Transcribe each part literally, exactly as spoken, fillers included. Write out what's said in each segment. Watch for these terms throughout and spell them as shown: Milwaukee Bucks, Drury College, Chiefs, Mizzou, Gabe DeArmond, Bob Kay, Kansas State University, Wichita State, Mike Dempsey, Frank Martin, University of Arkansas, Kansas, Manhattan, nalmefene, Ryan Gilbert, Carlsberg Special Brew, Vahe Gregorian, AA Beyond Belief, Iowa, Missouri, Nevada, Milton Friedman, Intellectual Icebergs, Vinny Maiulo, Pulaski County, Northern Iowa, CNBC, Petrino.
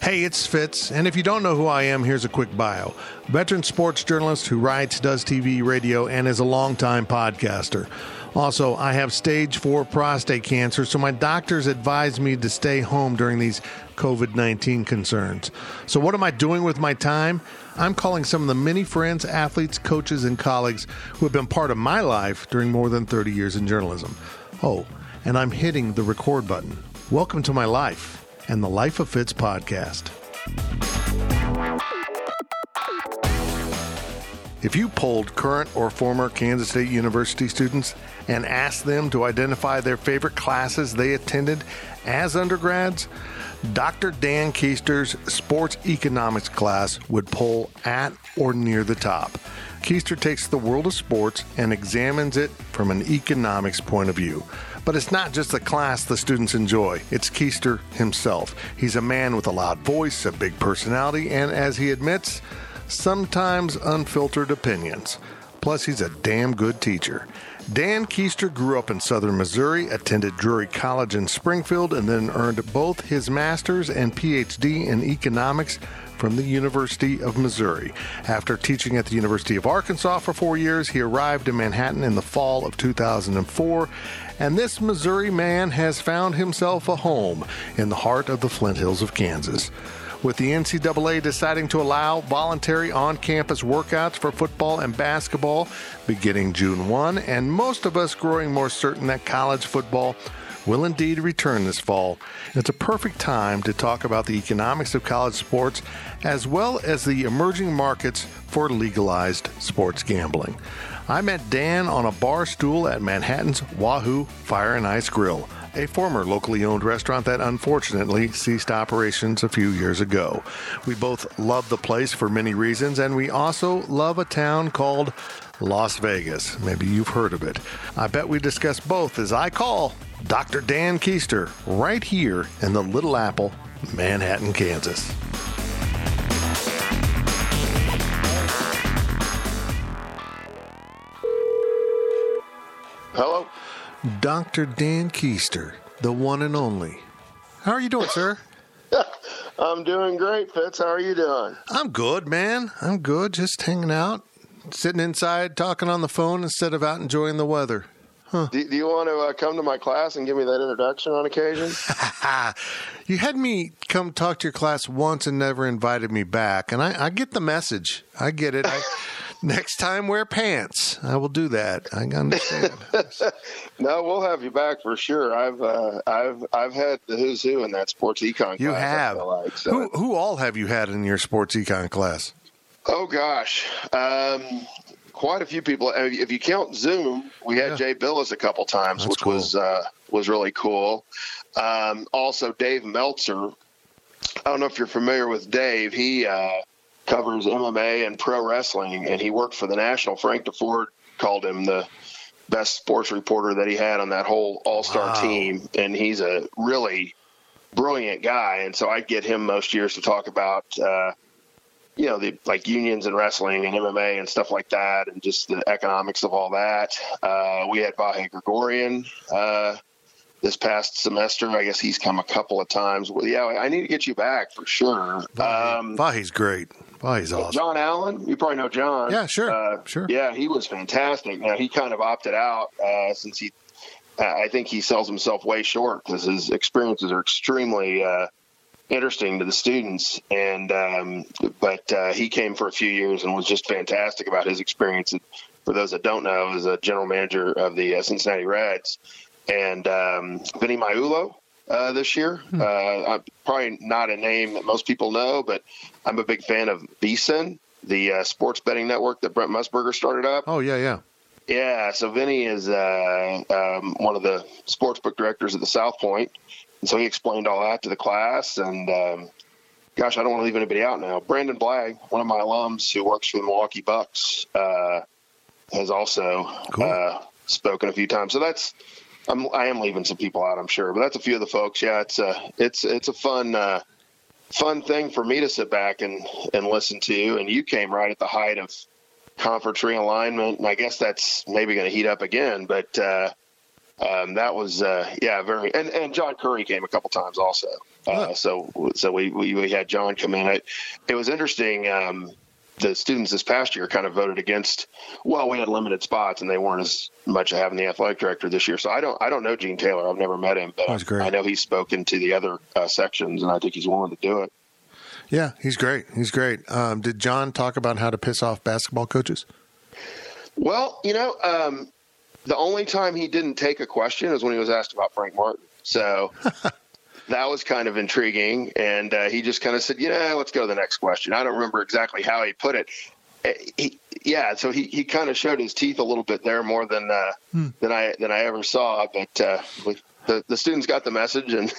Hey, it's Fitz, and if you don't know who I am, here's a quick bio. Veteran sports journalist who writes, does T V, radio, and is a longtime podcaster. Also, I have stage four prostate cancer, so my doctors advised me to stay home during these covid nineteen concerns. So what am I doing with my time? I'm calling some of the many friends, athletes, coaches, and colleagues who have been part of my life during more than thirty years in journalism. Oh, and I'm hitting the record button. Welcome to my life and the Life of Fitz podcast. If you polled current or former Kansas State University students and asked them to identify their favorite classes they attended as undergrads, Doctor Dan Keister's sports economics class would poll at or near the top. Keister takes the world of sports and examines it from an economics point of view. But it's not just the class the students enjoy, it's Keister himself. He's a man with a loud voice, a big personality, and as he admits, sometimes unfiltered opinions. Plus, he's a damn good teacher. Dan Keister grew up in southern Missouri, attended Drury College in Springfield, and then earned both his master's and P H D in economics from the University of Missouri. After teaching at the University of Arkansas for four years, he arrived in Manhattan in the fall of two thousand four, and this Missouri man has found himself a home in the heart of the Flint Hills of Kansas. With the N C double A deciding to allow voluntary on-campus workouts for football and basketball beginning June first, and most of us growing more certain that college football will indeed return this fall, it's a perfect time to talk about the economics of college sports as well as the emerging markets for legalized sports gambling. I met Dan on a bar stool at Manhattan's Wahoo Fire and Ice Grill, a former locally owned restaurant that unfortunately ceased operations a few years ago. We both love the place for many reasons, and we also love a town called Las Vegas. Maybe you've heard of it. I bet we discuss both as I call Doctor Dan Keister right here in the Little Apple, Manhattan, Kansas. Hello? Doctor Dan Keister, the one and only. How are you doing, sir? I'm doing great, Fitz. How are you doing? I'm good, man. I'm good. Just hanging out, sitting inside, talking on the phone instead of out enjoying the weather. Huh. Do, do you want to uh, come to my class and give me that introduction on occasion? You had me come talk to your class once and never invited me back, and I, I get the message. I get it. I, next time, wear pants. I will do that. I understand. No, we'll have you back for sure. I've uh, I've I've had the who's who in that sports econ class. You have. I feel like, so. Who who all have you had in your sports econ class? Oh gosh. Um, Quite a few people. If you count Zoom, we had yeah. Jay Billis a couple times, That's which cool. was uh, was really cool. Um, also, Dave Meltzer. I don't know if you're familiar with Dave. He uh, covers M M A and pro wrestling, and he worked for the National. Frank DeFord called him the best sports reporter that he had on that whole all-star wow. team, and he's a really brilliant guy. And so I get him most years to talk about uh, – you know, the like unions and wrestling and M M A and stuff like that, and just the economics of all that. Uh, we had Vahe Gregorian uh, this past semester. I guess he's come a couple of times. Well, yeah, I need to get you back for sure. Vahe. Um, Vahe's great. Vahe's awesome. John Allen, you probably know John. Yeah, sure, uh, sure. Yeah, he was fantastic. Now, he kind of opted out uh, since he, uh, I think he sells himself way short because his experiences are extremely uh, interesting to the students, and um, but uh, he came for a few years and was just fantastic about his experience. And for those that don't know, is a general manager of the uh, Cincinnati Reds, and um, Vinny Maiulo uh, this year. Hmm. Uh, probably not a name that most people know, but I'm a big fan of Beeson, the uh, sports betting network that Brent Musburger started up. Oh yeah, yeah. Yeah, so Vinny is uh, um, one of the sportsbook directors at the South Point. And so he explained all that to the class, and um, gosh, I don't want to leave anybody out now. Brandon Blagg, one of my alums who works for the Milwaukee Bucks, uh, has also cool. uh, spoken a few times. So that's, I'm, I am leaving some people out, I'm sure, but that's a few of the folks. Yeah. It's a, it's, it's a fun, uh, fun thing for me to sit back and, and listen to. And you came right at the height of conference realignment. And I guess that's maybe going to heat up again, but, uh, Um, that was, uh, yeah, very, and, and John Curry came a couple times also. Uh, huh. So, so we, we, we had John come in. It, it was interesting. Um, the students this past year kind of voted against, well, we had limited spots and they weren't as much of having the athletic director this year. So I don't, I don't know Gene Taylor. I've never met him, but That's great. I know he's spoken to the other uh, sections and I think he's willing to do it. Yeah, he's great. He's great. Um, did John talk about how to piss off basketball coaches? Well, you know, um, the only time he didn't take a question is when he was asked about Frank Martin. So that was kind of intriguing. And uh, he just kind of said, yeah, let's go to the next question. I don't remember exactly how he put it. He, yeah. So he, he kind of showed his teeth a little bit there more than, uh, hmm. than I, than I ever saw. But uh, the, the students got the message. And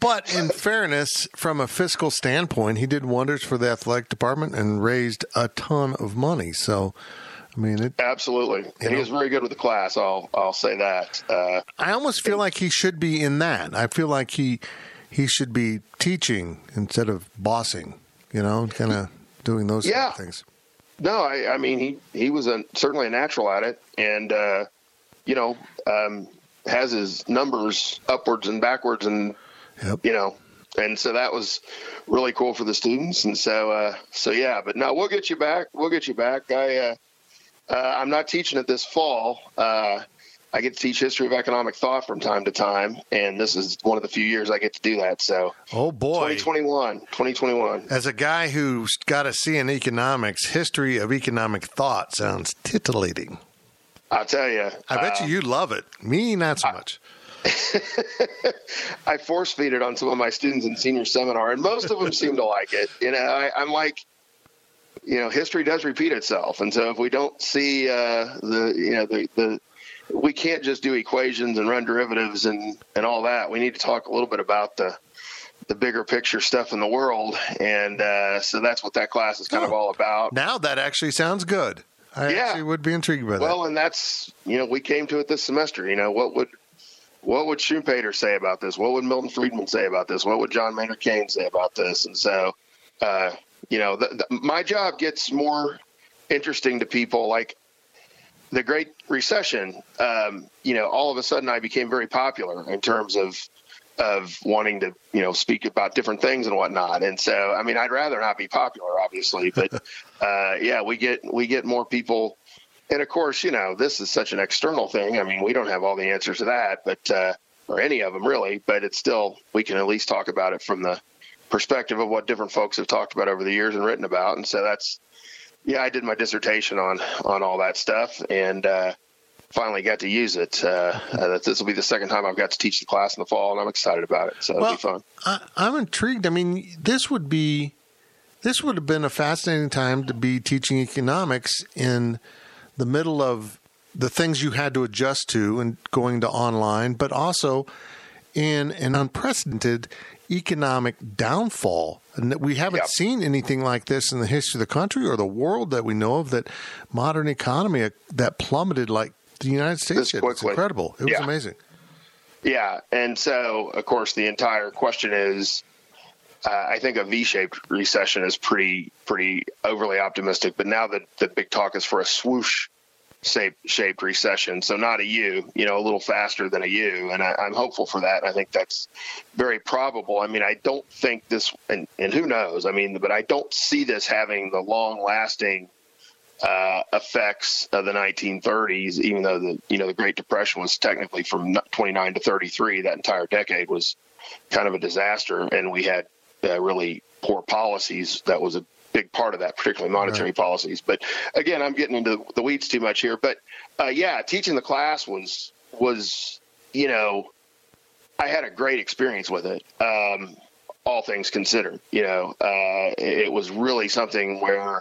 but in fairness, from a fiscal standpoint, he did wonders for the athletic department and raised a ton of money. So, I mean, it, absolutely. And he was very good with the class. I'll I'll say that. Uh, I almost feel it, like he should be in that. I feel like he he should be teaching instead of bossing. You know, kind of doing those yeah. sort of things. No, I, I mean he he was a, certainly a natural at it, and uh, you know um, has his numbers upwards and backwards, and yep. you know. And so that was really cool for the students. And so uh, so yeah, but no, we'll get you back. We'll get you back. I. Uh, Uh, I'm not teaching it this fall. Uh, I get to teach history of economic thought from time to time, and this is one of the few years I get to do that. So, oh boy, twenty twenty-one, twenty twenty-one. As a guy who's got a C in economics, history of economic thought sounds titillating. I'll tell you. I bet uh, you you love it. Me, not so I, much. I force feed it on some of my students in senior seminar, and most of them seem to like it. You know, I, I'm like. You know, history does repeat itself. And so if we don't see uh, the, you know, the, the, we can't just do equations and run derivatives and, and all that. We need to talk a little bit about the, the bigger picture stuff in the world. And uh, so that's what that class is kind oh, of all about. Now that actually sounds good. I yeah. actually would be intrigued by that. Well, and that's, you know, we came to it this semester. You know, what would, what would Schumpeter say about this? What would Milton Friedman say about this? What would John Maynard Keynes say about this? And so, uh, you know, the, the, my job gets more interesting to people. Like the Great Recession, um, you know, all of a sudden I became very popular in terms of of wanting to, you know, speak about different things and whatnot. And so, I mean, I'd rather not be popular, obviously, but uh, yeah, we get we get more people. And of course, you know, this is such an external thing. I mean, we don't have all the answers to that, but uh, or any of them really. But it's still, we can at least talk about it from the perspective of what different folks have talked about over the years and written about. And so that's, yeah, I did my dissertation on, on all that stuff and, uh, finally got to use it. Uh, uh this will be the second time I've got to teach the class in the fall and I'm excited about it. So well, it'll be fun. I, I'm intrigued. I mean, this would be, this would have been a fascinating time to be teaching economics in the middle of the things you had to adjust to and going to online, but also in an unprecedented economic downfall. And we haven't yep. seen anything like this in the history of the country or the world that we know of, that modern economy that plummeted like the United States did. It's incredible. It yeah. was amazing. Yeah. And so, of course, the entire question is, uh, I think a V-shaped recession is pretty pretty overly optimistic, but now the, the big talk is for a swoosh-shaped recession. So not a U, you know, a little faster than a U. And I, I'm hopeful for that. I think that's very probable. I mean, I don't think this, and, and who knows, I mean, but I don't see this having the long lasting uh, effects of the nineteen thirties, even though the, you know, the Great Depression was technically from twenty-nine to thirty-three, that entire decade was kind of a disaster. And we had uh, really poor policies. That was a big part of that, particularly monetary right. policies. But again, I'm getting into the weeds too much here, but uh, yeah, teaching the class was, was, you know, I had a great experience with it. Um, all things considered, you know, uh, it was really something where uh,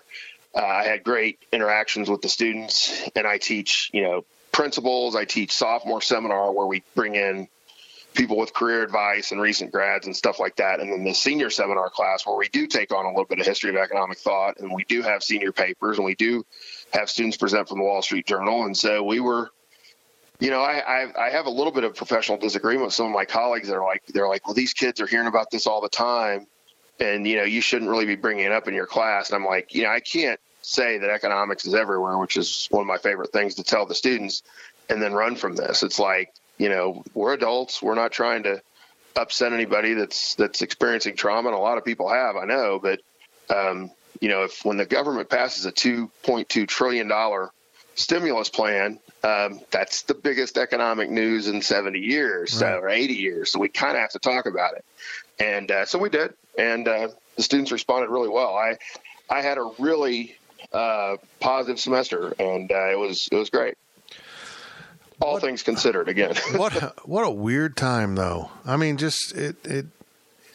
I had great interactions with the students, and I teach, you know, principals, I teach sophomore seminar where we bring in people with career advice and recent grads and stuff like that. And then the senior seminar class where we do take on a little bit of history of economic thought, and we do have senior papers, and we do have students present from the Wall Street Journal. And so we were, You know, I, I I have a little bit of professional disagreement with some of my colleagues that are like, they're like, well, these kids are hearing about this all the time, and, you know, you shouldn't really be bringing it up in your class. And I'm like, you know, I can't say that economics is everywhere, which is one of my favorite things to tell the students, and then run from this. It's like, you know, we're adults. We're not trying to upset anybody that's that's experiencing trauma, and a lot of people have, I know. But, um, you know, if when the government passes a two point two trillion dollars stimulus plan, um, that's the biggest economic news in seventy years, right. so, or eighty years. So we kind of have to talk about it. And uh, so we did. And uh, the students responded really well. I I had a really uh, positive semester, and uh, it was it was great. All what, things considered, again. what a, what a weird time, though. I mean, just it, it.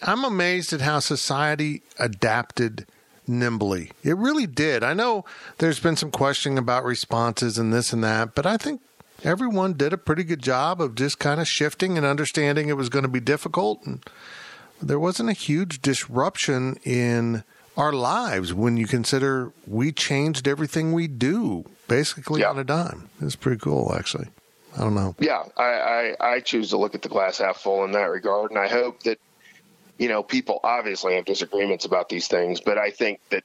I'm amazed at how society adapted nimbly. It really did. I know there's been some questioning about responses and this and that, but I think everyone did a pretty good job of just kind of shifting and understanding it was going to be difficult. And there wasn't a huge disruption in our lives when you consider we changed everything we do basically yeah. on a dime. It's pretty cool, actually. I don't know. Yeah, I, I, I choose to look at the glass half full in that regard, and I hope that, you know, people obviously have disagreements about these things, but I think that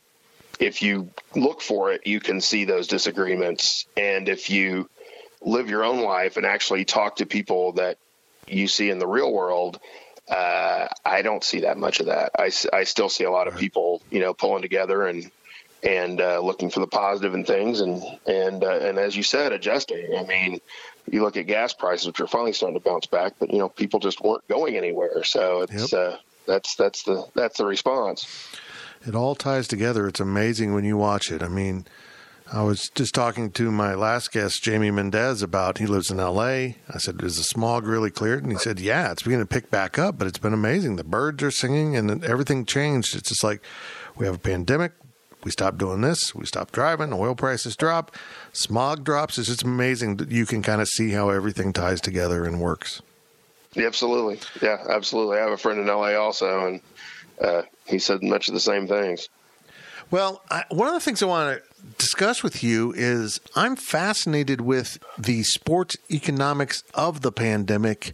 if you look for it, you can see those disagreements, and if you live your own life and actually talk to people that you see in the real world, uh, I don't see that much of that. I, I still see a lot of people, you know, pulling together and and uh, looking for the positive in things, and and uh, and as you said, adjusting. I mean, you look at gas prices, which are finally starting to bounce back, but, you know, people just weren't going anywhere. So it's yep. uh, that's that's the that's the response. It all ties together. It's amazing when you watch it. I mean, I was just talking to my last guest, Jamie Mendez, about he lives in L A. I said, is the smog really cleared? And he said, yeah, it's beginning to pick back up, but it's been amazing. The birds are singing and everything changed. It's just like we have a pandemic. We stopped doing this. We stopped driving. Oil prices drop. Smog drops. It's just amazing that you can kind of see how everything ties together and works. Yeah, absolutely. Yeah, absolutely. I have a friend in L A also, and uh, he said much of the same things. Well, I, one of the things I want to discuss with you is I'm fascinated with the sports economics of the pandemic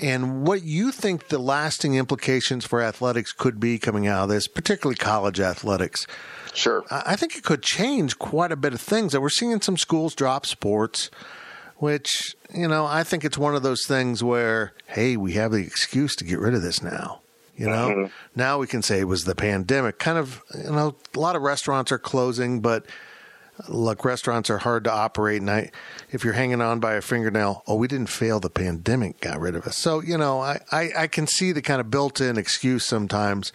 and what you think the lasting implications for athletics could be coming out of this, particularly college athletics. Sure. I think it could change quite a bit of things. We're seeing some schools drop sports, which, you know, I think it's one of those things where, hey, we have the excuse to get rid of this now. You know, mm-hmm. now we can say it was the pandemic. Kind of, you know, a lot of restaurants are closing, but look, restaurants are hard to operate. And I, if you're hanging on by a fingernail, oh, we didn't fail. The pandemic got rid of us. So, you know, I, I, I can see the kind of built-in excuse sometimes.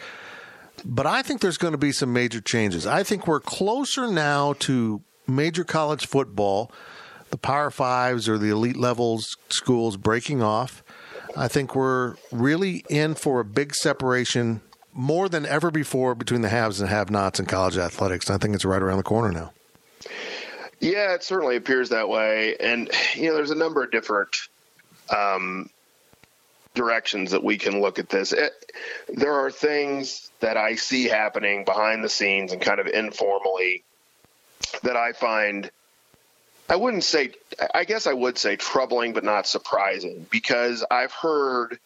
But I think there's going to be some major changes. I think we're closer now to major college football, the Power Fives or the elite levels schools breaking off. I think we're really in for a big separation more than ever before between the haves and have-nots in college athletics. I think it's right around the corner now. Yeah, it certainly appears that way. And, you know, there's a number of different um, directions that we can look at this. It, there are things that I see happening behind the scenes and kind of informally that I find, I wouldn't say, I guess I would say troubling, but not surprising, because I've heard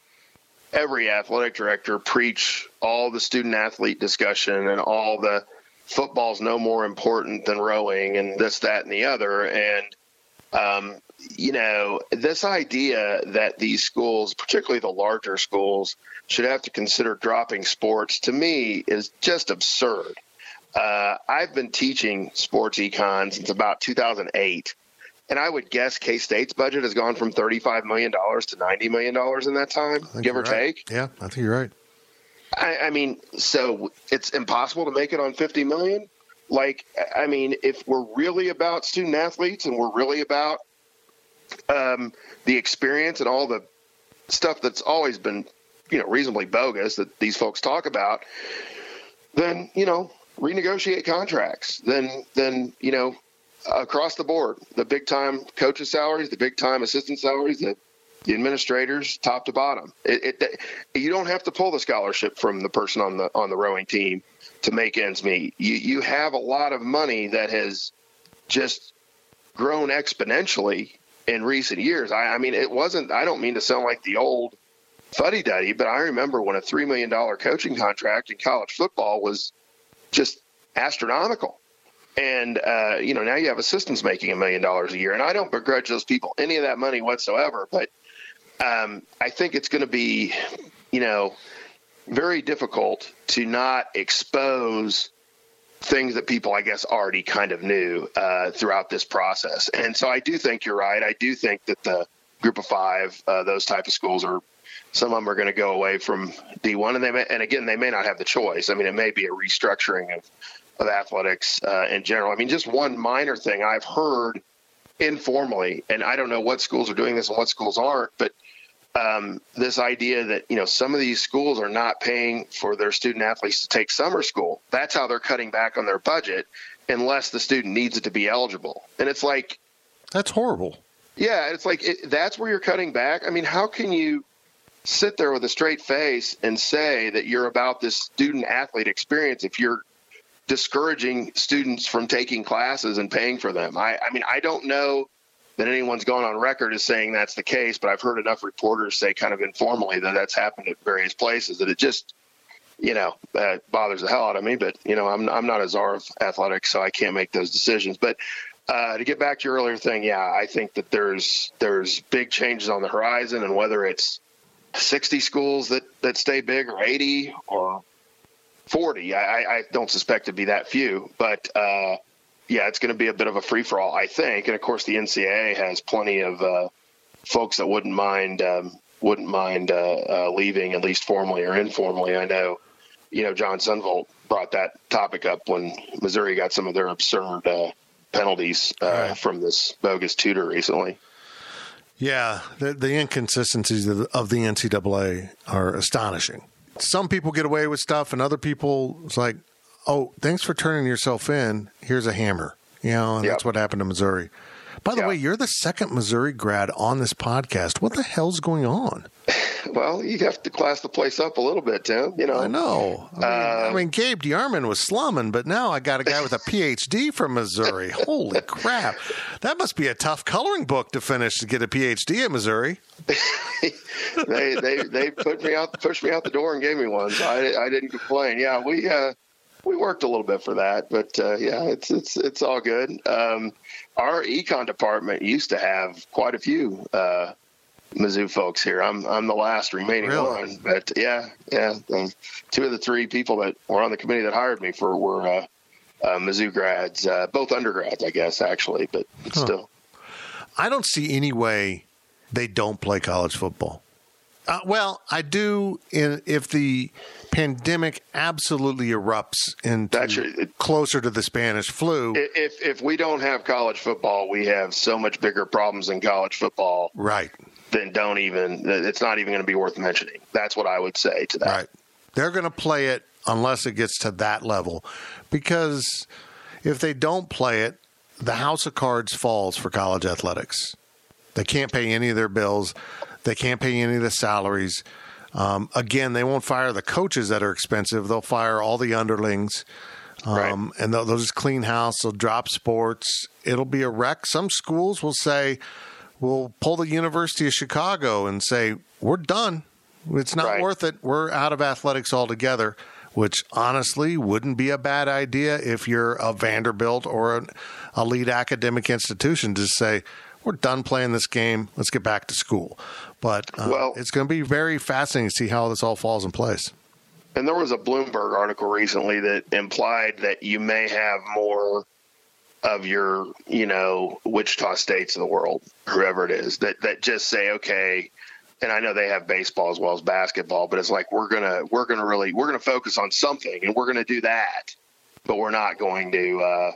every athletic director preach all the student athlete discussion and all the football's no more important than rowing and this, that, and the other. And, um, you know, this idea that these schools, particularly the larger schools, should have to consider dropping sports, to me, is just absurd. Uh, I've been teaching sports econ since about two thousand eight, and I would guess K-State's budget has gone from thirty-five million dollars to ninety million dollars in that time, give or right. take. Yeah, I think you're right. I, I mean, so it's impossible to make it on fifty million dollars. Like, I mean, if we're really about student athletes and we're really about um, the experience and all the stuff that's always been, you know, reasonably bogus that these folks talk about, then, you know, renegotiate contracts, then, then, you know, across the board, the big time coaches' salaries, the big time assistant salaries, the, the administrators, top to bottom. It, it, you don't have to pull the scholarship from the person on the, on the rowing team to make ends meet. You, you have a lot of money that has just grown exponentially in recent years. I, I mean, it wasn't, I don't mean to sound like the old fuddy-duddy, but I remember when a three million dollars coaching contract in college football was just astronomical. And, uh, you know, now you have assistants making a million dollars a year. And I don't begrudge those people any of that money whatsoever. But um, I think it's going to be, you know, very difficult to not expose things that people, I guess, already kind of knew uh, throughout this process. And so I do think you're right. I do think that the group of five, uh, those type of schools are, some of them are going to go away from D one. And, they may, and again, they may not have the choice. I mean, it may be a restructuring of of athletics uh, in general. I mean, just one minor thing I've heard informally, and I don't know what schools are doing this and what schools aren't, but um, this idea that, you know, some of these schools are not paying for their student athletes to take summer school. That's how they're cutting back on their budget unless the student needs it to be eligible. And it's like, that's horrible. Yeah. It's like, it, that's where you're cutting back. I mean, how can you sit there with a straight face and say that you're about this student athlete experience if you're discouraging students from taking classes and paying for them? I, I mean, I don't know that anyone's gone on record as saying that's the case, but I've heard enough reporters say kind of informally that that's happened at various places that it just, you know, uh, bothers the hell out of me. But, you know, I'm I'm not a czar of athletics, so I can't make those decisions. But uh, to get back to your earlier thing, yeah, I think that there's there's big changes on the horizon, and whether it's sixty schools that, that stay big or eighty or forty, I, I don't suspect it'd be that few, but uh, yeah, it's going to be a bit of a free-for-all, I think. And of course, the N C double A has plenty of uh, folks that wouldn't mind um, wouldn't mind uh, uh, leaving, at least formally or informally. I know, you know, John Sunvolt brought that topic up when Missouri got some of their absurd uh, penalties uh, right. from this bogus tutor recently. Yeah, the, the inconsistencies of, of the N C double A are astonishing. Some people get away with stuff, and other people, it's like, oh, thanks for turning yourself in. Here's a hammer. You know, and yep. That's what happened to Missouri. By the yep. way, you're the second Missouri grad on this podcast. What the hell's going on? Well, you have to class the place up a little bit, Tim. You know, I know. I mean, uh, I mean Gabe DeArmond was slumming, but now I got a guy with a P H D from Missouri. Holy crap. That must be a tough coloring book to finish to get a P H D at Missouri. they they they put me out, pushed me out the door and gave me one. So I, I didn't complain. Yeah, we uh, we worked a little bit for that, but uh, yeah, it's it's it's all good. Um, our econ department used to have quite a few uh, Mizzou folks here. I'm I'm the last remaining really? one, but yeah, yeah. Um, two of the three people that were on the committee that hired me for were uh, uh, Mizzou grads, uh, both undergrads, I guess, actually, but, but huh. still. I don't see any way they don't play college football. Uh, well, I do in, if the pandemic absolutely erupts into your, it, closer to the Spanish flu. If if we don't have college football, we have so much bigger problems in college football. Right. Then don't even, it's not even going to be worth mentioning. That's what I would say to that. Right. They're going to play it unless it gets to that level, because if they don't play it, the house of cards falls for college athletics. They can't pay any of their bills. They can't pay any of the salaries. Um, again, they won't fire the coaches that are expensive. They'll fire all the underlings. Um, right. And they'll, they'll just clean house. They'll drop sports. It'll be a wreck. Some schools will say, we'll pull the University of Chicago and say, we're done. It's not right. worth it. We're out of athletics altogether, which honestly wouldn't be a bad idea if you're a Vanderbilt or an elite academic institution to say, we're done playing this game. Let's get back to school. But uh, well, it's going to be very fascinating to see how this all falls in place. And there was a Bloomberg article recently that implied that you may have more of your, you know, Wichita States of the world, whoever it is, that, that just say, okay, and I know they have baseball as well as basketball, but it's like, we're going to, we're going to really, we're going to focus on something and we're going to do that, but we're not going to, uh,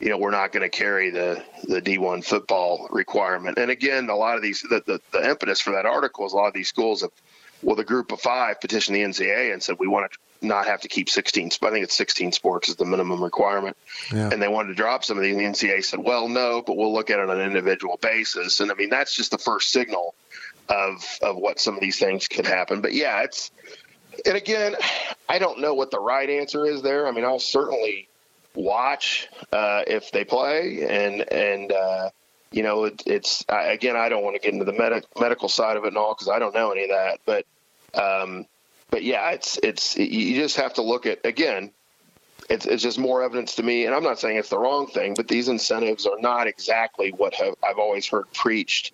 you know, we're not going to carry the, the D one football requirement. And again, a lot of these, the, the, the impetus for that article is a lot of these schools have, well, the group of five petitioned the N C double A and said, we want to not have to keep sixteen. I think it's sixteen sports is the minimum requirement. Yeah. And they wanted to drop some of these. The N C double A said, well, no, but we'll look at it on an individual basis. And I mean, that's just the first signal of, of what some of these things could happen. But yeah, it's, and again, I don't know what the right answer is there. I mean, I'll certainly watch uh if they play and and uh you know, it, it's again, I don't want to get into the med- medical side of it and all, because I don't know any of that. But um, but yeah, it's it's you just have to look at, again, it's, it's just more evidence to me. And I'm not saying it's the wrong thing, but these incentives are not exactly what have, I've always heard preached.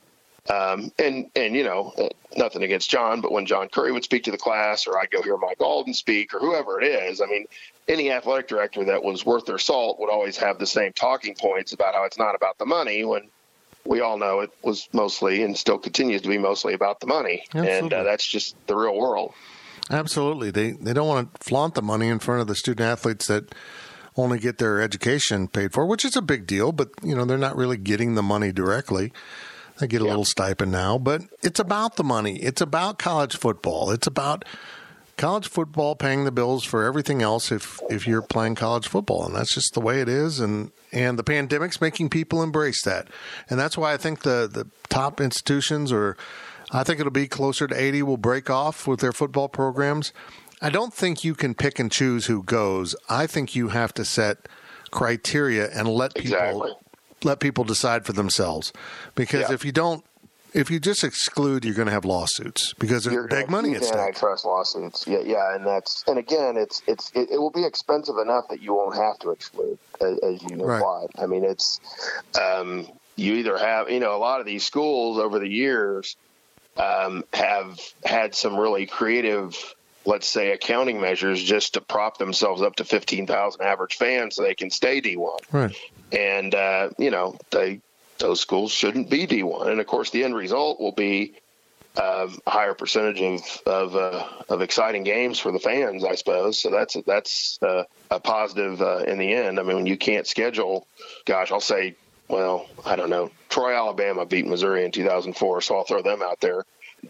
Um, and, and, you know, nothing against John, but when John Curry would speak to the class, or I'd go hear Mike Alden speak, or whoever it is, I mean, any athletic director that was worth their salt would always have the same talking points about how it's not about the money, when we all know it was mostly, and still continues to be mostly, about the money. Absolutely. And uh, that's just the real world. Absolutely. They, they don't want to flaunt the money in front of the student athletes that only get their education paid for, which is a big deal, but, you know, they're not really getting the money directly. I get a yep. little stipend now, but it's about the money. It's about college football. It's about college football paying the bills for everything else if, if you're playing college football. And that's just the way it is. And, and the pandemic's making people embrace that. And that's why I think the, the top institutions, or I think it'll be closer to eighty, will break off with their football programs. I don't think you can pick and choose who goes. I think you have to set criteria and let people... Exactly. Let people decide for themselves, because yeah. if you don't, if you just exclude, you're going to have lawsuits, because there's big money at stake. Antitrust lawsuits, yeah, yeah, and that's and again, it's it's it, it will be expensive enough that you won't have to exclude, as, as you implied. Right. I mean, it's um, you either have, you know, a lot of these schools over the years um, have had some really creative, let's say, accounting measures just to prop themselves up to fifteen thousand average fans so they can stay D one. Right. And, uh, you know, they, those schools shouldn't be D one. And, of course, the end result will be uh, a higher percentage of of, uh, of exciting games for the fans, I suppose. So that's, that's uh, a positive uh, in the end. I mean, when you can't schedule, gosh, I'll say, well, I don't know, Troy, Alabama beat Missouri in two thousand four, so I'll throw them out there.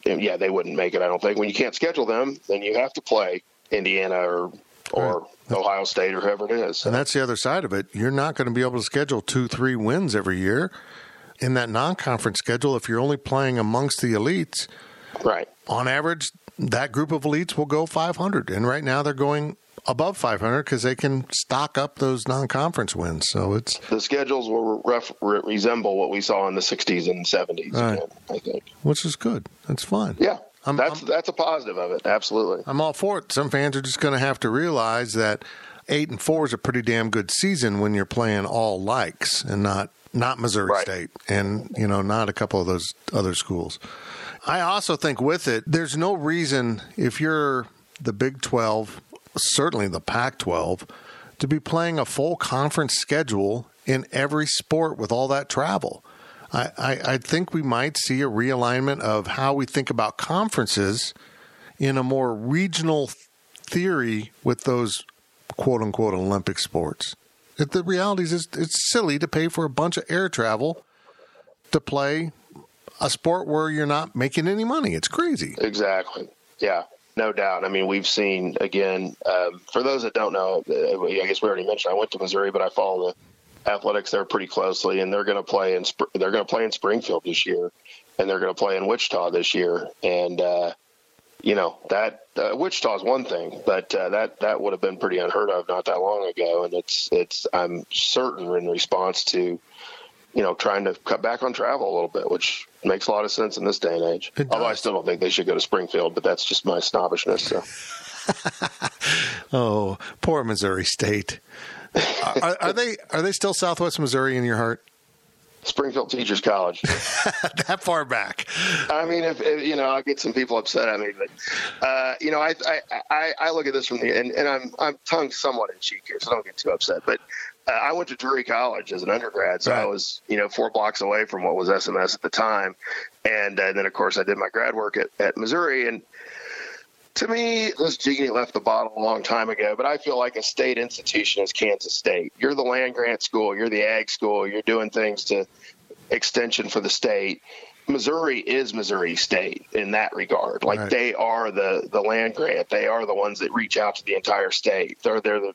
And yeah, they wouldn't make it, I don't think. When you can't schedule them, then you have to play Indiana or or right. Ohio State or whoever it is. So. And that's the other side of it. You're not going to be able to schedule two, three wins every year in that non-conference schedule if you're only playing amongst the elites. Right. On average, that group of elites will go five hundred, and right now they're going above five hundred because they can stock up those non-conference wins. So it's the schedules will ref, re- resemble what we saw in the sixties and seventies, right. again, I think, which is good. That's fine. Yeah, I'm, that's I'm, that's a positive of it. Absolutely, I'm all for it. Some fans are just going to have to realize that eight and four is a pretty damn good season when you're playing all likes and not not Missouri right. State, and you know, not a couple of those other schools. I also think with it, there's no reason if you're the Big twelve. Certainly the Pac twelve, to be playing a full conference schedule in every sport with all that travel. I, I, I think we might see a realignment of how we think about conferences in a more regional theory with those quote-unquote Olympic sports. If the reality is it's, it's silly to pay for a bunch of air travel to play a sport where you're not making any money. It's crazy. Exactly. Yeah. No doubt. I mean, we've seen, again, um, for those that don't know, I guess we already mentioned I went to Missouri, but I follow the athletics there pretty closely, and they're going to play in Sp- they're going to play in Springfield this year, and they're going to play in Wichita this year. And, uh, you know, that uh, Wichita is one thing, but uh, that that would have been pretty unheard of not that long ago. And it's it's I'm certain in response to, you know, trying to cut back on travel a little bit, which makes a lot of sense in this day and age. Although I still don't think they should go to Springfield, but that's just my snobbishness. So. Oh, poor Missouri State. Are, are they are they still Southwest Missouri in your heart? Springfield Teachers College. That far back. I mean, if, if you know, I get some people upset at me, but uh, you know, I, I I I look at this from the and, and I'm I'm tongue somewhat in cheek here, so don't get too upset. But uh, I went to Drury College as an undergrad, so right. I was you know four blocks away from what was S M S at the time, and, uh, and then of course I did my grad work at, at Missouri. And to me, this genie left the bottle a long time ago, but I feel like a state institution is Kansas State. You're the land-grant school. You're the ag school. You're doing things to extension for the state. Missouri is Missouri State in that regard. Like right. they are the, the land-grant. They are the ones that reach out to the entire state. They're they're the,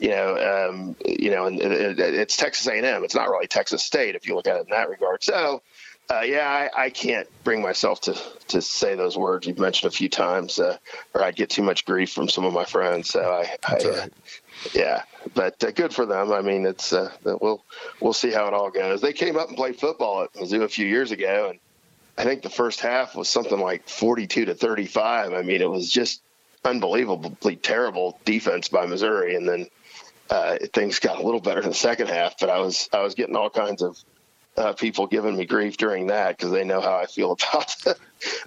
you know, um, you know, and it's Texas A and M. It's not really Texas State if you look at it in that regard. So Uh, yeah, I, I can't bring myself to, to say those words you've mentioned a few times, uh, or I'd get too much grief from some of my friends. So I, I right. uh, yeah, but uh, good for them. I mean, it's uh, we'll we'll see how it all goes. They came up and played football at Mizzou a few years ago, and I think the first half was something like forty-two to thirty-five. I mean, it was just unbelievably terrible defense by Missouri, and then uh, things got a little better in the second half. But I was I was getting all kinds of Uh, people giving me grief during that because they know how I feel about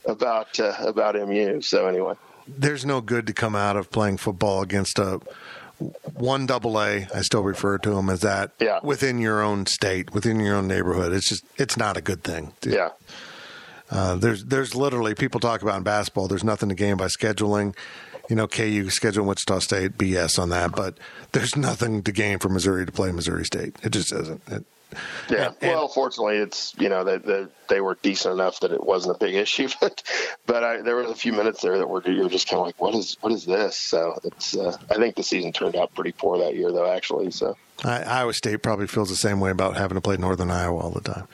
about uh, about M U. So anyway, there's no good to come out of playing football against a one double A. I still refer to them as that. Yeah. Within your own state, within your own neighborhood, it's just it's not a good thing. Yeah. Uh, there's there's literally people talk about in basketball. There's nothing to gain by scheduling. You know, K U scheduling Wichita State, B S on that. But there's nothing to gain for Missouri to play Missouri State. It just isn't. It, Yeah, and, and, well, fortunately, it's you know that they, they, they were decent enough that it wasn't a big issue, but but I, there was a few minutes there that were you're just kind of like, what is what is this? So it's uh, I think the season turned out pretty poor that year, though, actually. So I, Iowa State probably feels the same way about having to play Northern Iowa all the time.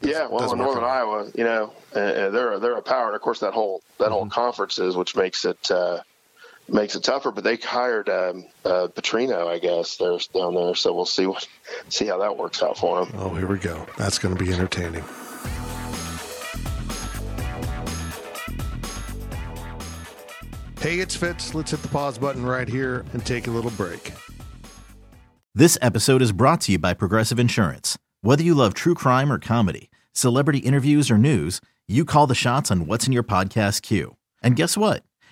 Does, yeah, well, Northern Iowa, you know, uh, they're they're a power, and of course that whole that mm-hmm. whole conference is, which makes it uh, makes it tougher. But they hired um, uh, Petrino, I guess, there's down there. So we'll see what, see how that works out for him. Oh, here we go. That's going to be entertaining. Hey, it's Fitz. Let's hit the pause button right here and take a little break. This episode is brought to you by Progressive Insurance. Whether you love true crime or comedy, celebrity interviews or news, you call the shots on what's in your podcast queue. And guess what?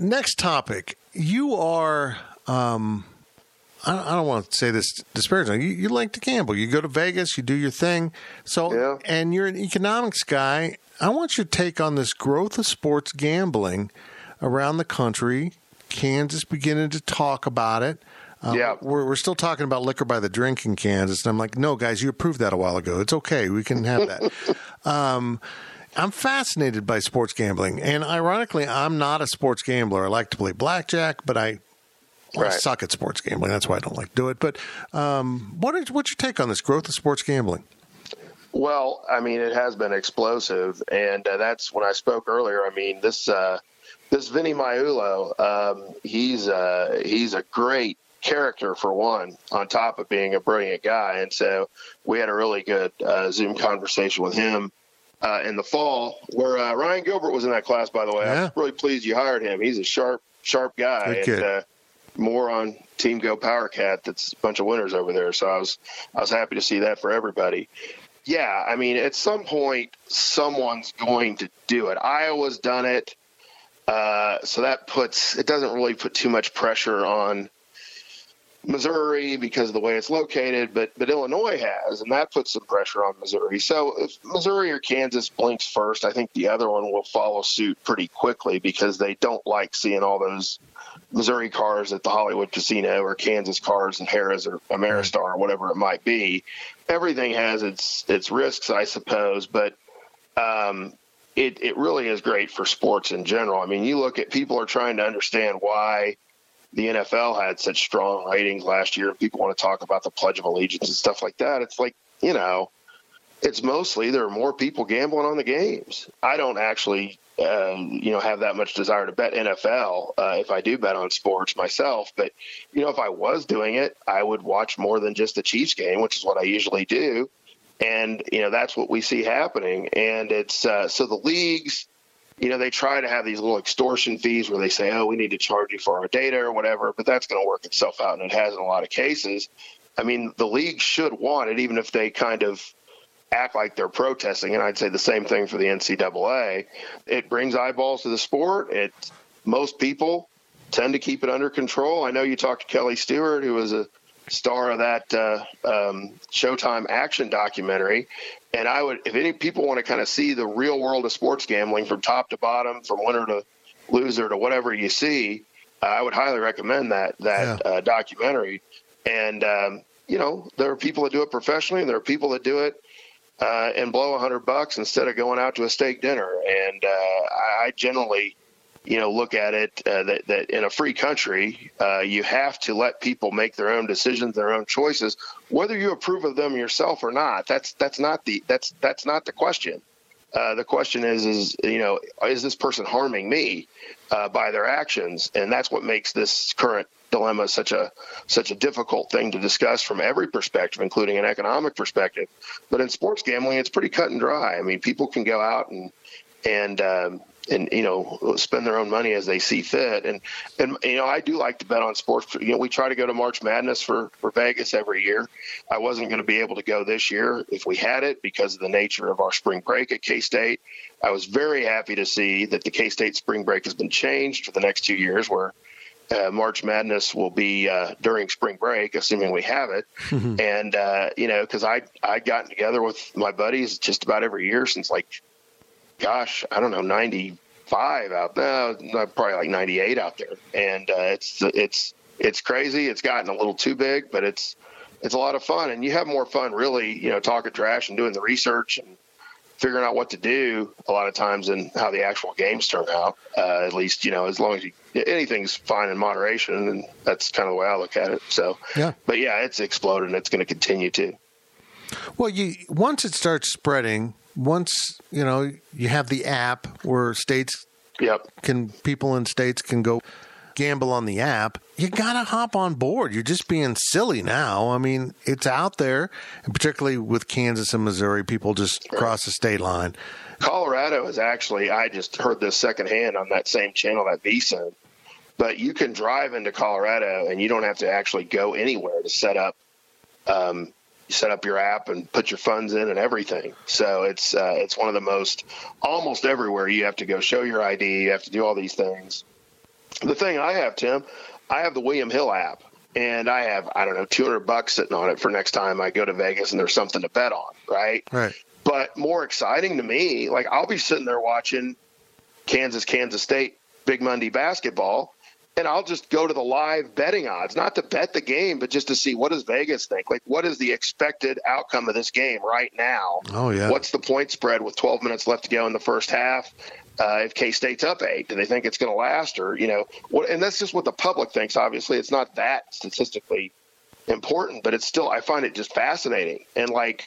Next topic. You are, um, I, I don't want to say this disparagingly. You, you like to gamble. You go to Vegas, you do your thing. So, yeah. And you're an economics guy. I want your take on this growth of sports gambling around the country. Kansas beginning to talk about it. Um, yeah. We're, we're still talking about liquor by the drink in Kansas. And I'm like, no, guys, you approved that a while ago. It's okay. We can have that. um, I'm fascinated by sports gambling, and ironically, I'm not a sports gambler. I like to play blackjack, but I, well, right. I suck at sports gambling. That's why I don't like to do it. But um, what is, what's your take on this growth of sports gambling? Well, I mean, it has been explosive, and uh, that's when I spoke earlier. I mean, this uh, this Vinny Maiulo, um, he's uh, he's a great character for one, on top of being a brilliant guy, and so we had a really good uh, Zoom conversation with him. Uh, in the fall, where uh, Ryan Gilbert was in that class, by the way. Yeah. I'm really pleased you hired him. He's a sharp, sharp guy. Good kid. And, uh, more on Team Go Power Cat. That's a bunch of winners over there. So I was, I was happy to see that for everybody. Yeah, I mean, at some point, someone's going to do it. Iowa's done it. Uh, so that puts, it doesn't really put too much pressure on Missouri because of the way it's located, but but Illinois has, and that puts some pressure on Missouri. So if Missouri or Kansas blinks first, I think the other one will follow suit pretty quickly because they don't like seeing all those Missouri cars at the Hollywood Casino or Kansas cars and Harrah's or Ameristar or whatever it might be. Everything has its its risks, I suppose, but um, it, it really is great for sports in general. I mean, you look at people are trying to understand why the N F L had such strong ratings last year. People want to talk about the Pledge of Allegiance and stuff like that. It's like, you know, it's mostly there are more people gambling on the games. I don't actually, um, you know, have that much desire to bet N F L uh, if I do bet on sports myself. But, you know, if I was doing it, I would watch more than just the Chiefs game, which is what I usually do. And, you know, that's what we see happening. And it's uh, so the leagues you know, they try to have these little extortion fees where they say, oh, we need to charge you for our data or whatever, but that's going to work itself out, and it has in a lot of cases. I mean, the league should want it, even if they kind of act like they're protesting, and I'd say the same thing for the N C double A. It brings eyeballs to the sport. It most people tend to keep it under control. I know you talked to Kelly Stewart, who was a star of that uh, um, Showtime action documentary, and I would, if any people want to kind of see the real world of sports gambling from top to bottom, from winner to loser to whatever you see, uh, I would highly recommend that that yeah. uh, documentary. And um, you know, there are people that do it professionally, and there are people that do it Uh, and blow a hundred bucks instead of going out to a steak dinner. And uh, I generally, you know, look at it uh, that, that in a free country, uh, you have to let people make their own decisions, their own choices, whether you approve of them yourself or not. That's that's not the that's that's not the question. Uh, the question is, is you know, is this person harming me uh, by their actions? And that's what makes this current dilemma such a such a difficult thing to discuss from every perspective, including an economic perspective. But in sports gambling, it's pretty cut and dry. I mean, people can go out and and um, and you know, spend their own money as they see fit. And and you know, I do like to bet on sports. You know, we try to go to March Madness for for Vegas every year. I wasn't going to be able to go this year if we had it because of the nature of our spring break at K-State. I was very happy to see that the K-State spring break has been changed for the next two years, where Uh, March Madness will be uh, during spring break, assuming we have it. Mm-hmm. And, uh, you know, because I I'd gotten together with my buddies just about every year since, like, gosh, I don't know, ninety-five out there, no, probably like ninety-eight out there. And uh, it's it's it's crazy. It's gotten a little too big, but it's it's a lot of fun. And you have more fun, really, you know, talking trash and doing the research and figuring out what to do a lot of times and how the actual games turn out. Uh, at least, you know, as long as you, anything's fine in moderation, and that's kind of the way I look at it. So, yeah. But yeah, it's exploded, and it's going to continue to. Well, you once it starts spreading, once, you know, you have the app where states yep. can, people in states can go gamble on the app, you got to hop on board. You're just being silly now. I mean, it's out there, and particularly with Kansas and Missouri, people just right. cross the state line. Colorado is actually, I just heard this secondhand on that same channel, that Beeson, but you can drive into Colorado and you don't have to actually go anywhere to set up, um, set up your app and put your funds in and everything. So it's, uh, it's one of the most, almost everywhere you have to go show your I D, you have to do all these things. The thing I have, Tim, I have the William Hill app, and I have, I don't know, two hundred bucks sitting on it for next time I go to Vegas and there's something to bet on, right? Right. But more exciting to me, like, I'll be sitting there watching Kansas, Kansas State, Big Monday basketball, and I'll just go to the live betting odds, not to bet the game, but just to see, what does Vegas think? Like, what is the expected outcome of this game right now? Oh, yeah. What's the point spread with twelve minutes left to go in the first half? Uh, if K-State's up eight, do they think it's going to last? Or, you know, what, and that's just what the public thinks. Obviously, it's not that statistically important, but it's still, I find it just fascinating. And like,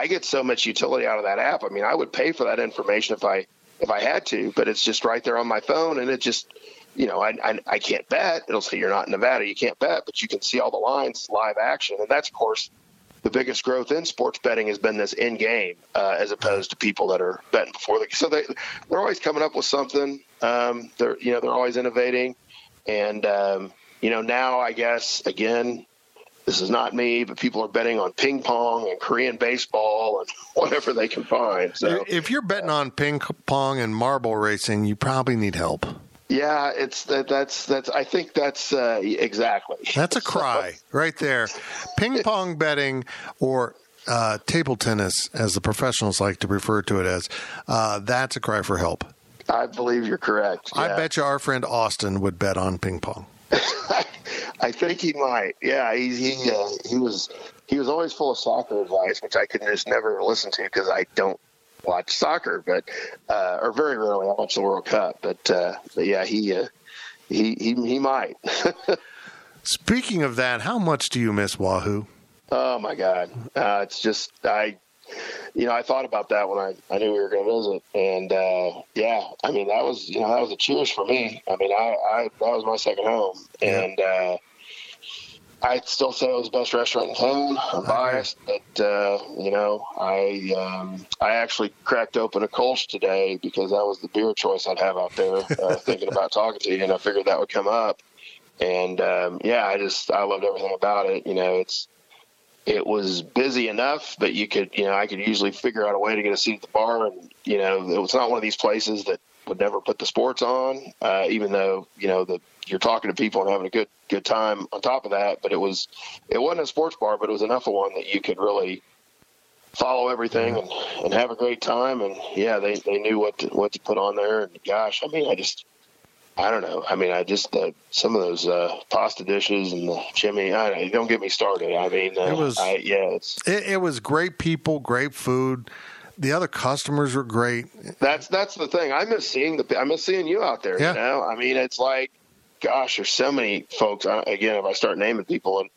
I get so much utility out of that app. I mean, I would pay for that information if I, if I had to, but it's just right there on my phone. And it just, you know, I, I, I can't bet. It'll say, you're not in Nevada, you can't bet, but you can see all the lines, live action. And that's, of course, the biggest growth in sports betting has been this in game, uh, as opposed to people that are betting before the game. So they they're always coming up with something. Um, they're you know they're always innovating, and um, you know now I guess again, this is not me, but people are betting on ping pong and Korean baseball and whatever they can find. So if you're betting uh, on ping pong and marble racing, you probably need help. Yeah, it's that. That's that's. I think that's uh, exactly. That's a cry right there. Ping pong betting, or uh, table tennis, as the professionals like to refer to it as. Uh, that's a cry for help. I believe you're correct. Yeah. I bet you our friend Austin would bet on ping pong. I think he might. Yeah, he he, uh, he was he was always full of soccer advice, which I could just never listen to because I don't watch soccer, but uh, or very rarely. I watch the World Cup, but, uh, but yeah, he, uh, he he he might. Speaking of that, how much do you miss Wahoo? Oh my God, uh, it's just I, you know, I thought about that when I, I knew we were going to visit, and uh, yeah, I mean that was you know that was a cheers for me. I mean I, I that was my second home, yeah. and uh, I still say it was the best restaurant in town. I'm biased, but, uh, you know, I um, I actually cracked open a Kolsch today because that was the beer choice I'd have out there uh, thinking about talking to you, and I figured that would come up. And, um, yeah, I just I loved everything about it. You know, it's it was busy enough that you could, you know, I could usually figure out a way to get a seat at the bar. And, you know, it was not one of these places that would never put the sports on, uh, even though, you know, the, you're talking to people and having a good, good time on top of that. But it was, it wasn't a sports bar, but it was enough of one that you could really follow everything and, and have a great time. And yeah, they, they knew what to, what to put on there. And gosh, I mean, I just, I don't know. I mean, I just, uh, some of those, uh, pasta dishes and the chimney, I don't, don't get me started. I mean, uh, it was, I, yeah, it's, it, it was great people, great food. The other customers were great. That's that's the thing. I miss seeing the I miss seeing you out there. Yeah. You know, I mean, it's like, gosh, there's so many folks. I, again, if I start naming people, and